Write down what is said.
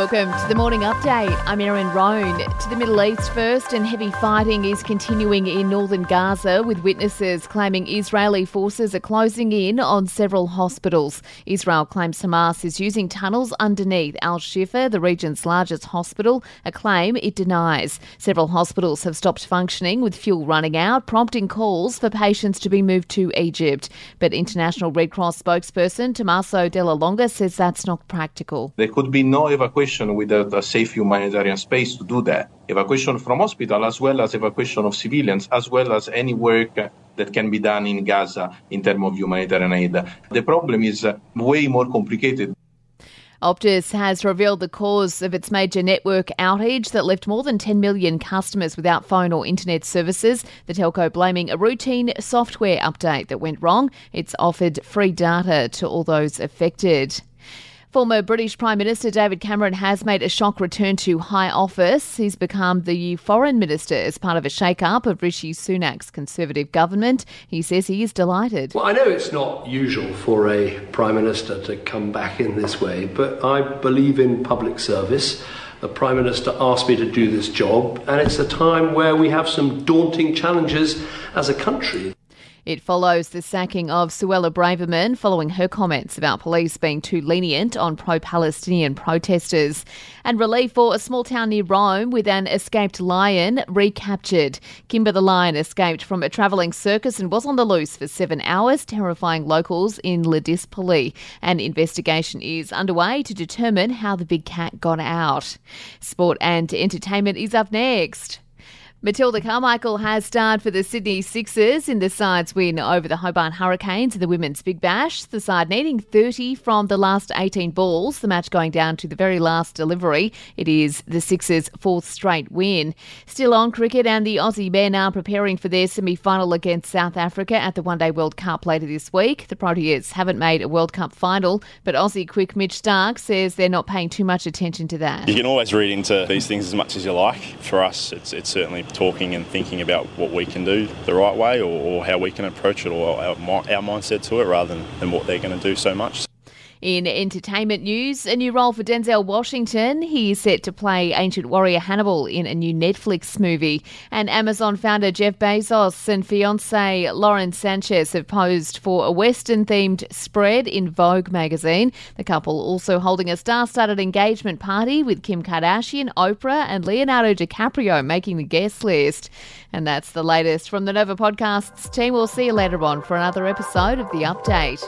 Welcome to the Morning Update. I'm Erin Roan. To the Middle East first, and heavy fighting is continuing in northern Gaza, with witnesses claiming Israeli forces are closing in on several hospitals. Israel claims Hamas is using tunnels underneath Al-Shifa, the region's largest hospital, a claim it denies. Several hospitals have stopped functioning with fuel running out, prompting calls for patients to be moved to Egypt. But International Red Cross spokesperson Tommaso Della Longa says that's not practical. There could be no evacuation without a safe humanitarian space to do that. Evacuation from hospital, as well as evacuation of civilians, as well as any work that can be done in Gaza in terms of humanitarian aid. The problem is way more complicated. Optus has revealed the cause of its major network outage that left more than 10 million customers without phone or internet services, the telco blaming a routine software update that went wrong. It's offered free data to all those affected. Former British Prime Minister David Cameron has made a shock return to high office. He's become the foreign minister as part of a shake-up of Rishi Sunak's Conservative government. He says he is delighted. Well, I know it's not usual for a Prime Minister to come back in this way, but I believe in public service. The Prime Minister asked me to do this job, and it's a time where we have some daunting challenges as a country. It follows the sacking of Suella Braverman following her comments about police being too lenient on pro-Palestinian protesters. And relief for a small town near Rome with an escaped lion recaptured. Kimba the lion escaped from a travelling circus and was on the loose for 7 hours, terrifying locals in Ladispoli. An investigation is underway to determine how the big cat got out. Sport and entertainment is up next. Matilda Carmichael has starred for the Sydney Sixers in the side's win over the Hobart Hurricanes in the Women's Big Bash, the side needing 30 from the last 18 balls, the match going down to the very last delivery. It is the Sixers' fourth straight win. Still on cricket, and the Aussie men are preparing for their semi-final against South Africa at the One-Day World Cup later this week. The Proteas haven't made a World Cup final, but Aussie quick Mitch Stark says they're not paying too much attention to that. You can always read into these things as much as you like. For us, it's certainly talking and thinking about what we can do the right way, or how we can approach it, or our mindset to it, rather than what they're going to do so much. In entertainment news, a new role for Denzel Washington. He is set to play ancient warrior Hannibal in a new Netflix movie. And Amazon founder Jeff Bezos and fiancée Lauren Sanchez have posed for a Western-themed spread in Vogue magazine. The couple also holding a star-studded engagement party with Kim Kardashian, Oprah and Leonardo DiCaprio making the guest list. And that's the latest from the Nova Podcasts team. We'll see you later on for another episode of The Update.